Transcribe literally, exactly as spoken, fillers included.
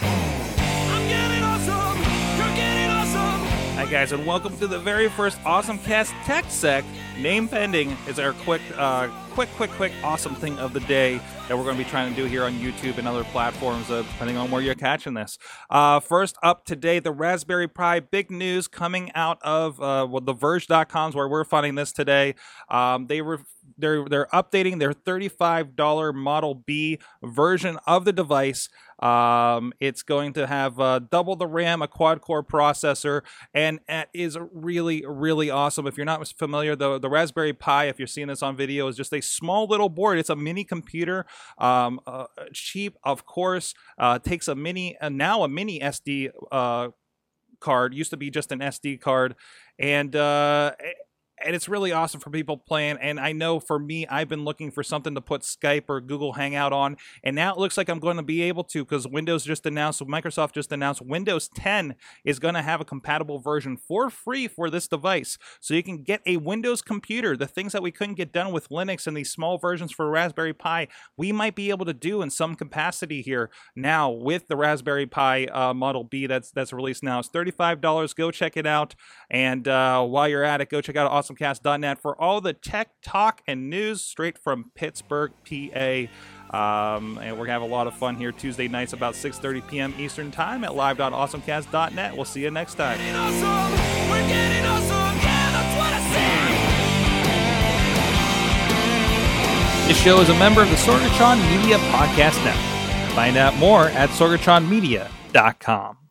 I'm getting awesome. You're getting awesome. Hi guys, and welcome to the very first Awesome Cast Tech Sec. Name pending is our quick, uh, quick, quick, quick awesome thing of the day that we're going to be trying to do here on YouTube and other platforms, uh, depending on where you're catching this. Uh, first up today, the Raspberry Pi. Big news coming out of uh, well, the verge dot com is where we're finding this today. Um, they were they're they're updating their thirty-five dollars Model B version of the device. Um, it's going to have uh, double the RAM, a quad-core processor, and that is really, really awesome. If you're not familiar, the, the Raspberry Pi, if you're seeing this on video, is just a small little board. It's a mini computer, um, uh, cheap, of course, uh, takes a mini, uh, now a mini S D uh, card, used to be just an S D card, and uh, it, And it's really awesome for people playing. And I know for me, I've been looking for something to put Skype or Google Hangout on. And now it looks like I'm going to be able to, because Windows just announced, Microsoft just announced, Windows ten is going to have a compatible version for free for this device. So you can get a Windows computer. The things that we couldn't get done with Linux and these small versions for Raspberry Pi, we might be able to do in some capacity here now with the Raspberry Pi uh, Model B that's that's released now. It's thirty-five dollars. Go check it out. And uh, while you're at it, go check out awesome awesome cast dot net for all the tech talk and news straight from Pittsburgh, P A. Um, and we're going to have a lot of fun here Tuesday nights about six thirty p.m. Eastern Time at live dot awesome cast dot net. We'll see you next time. We're getting awesome. We're getting awesome. Yeah, that's what I said. This show is a member of the Sorgatron Media Podcast Network. Find out more at sorgatron media dot com.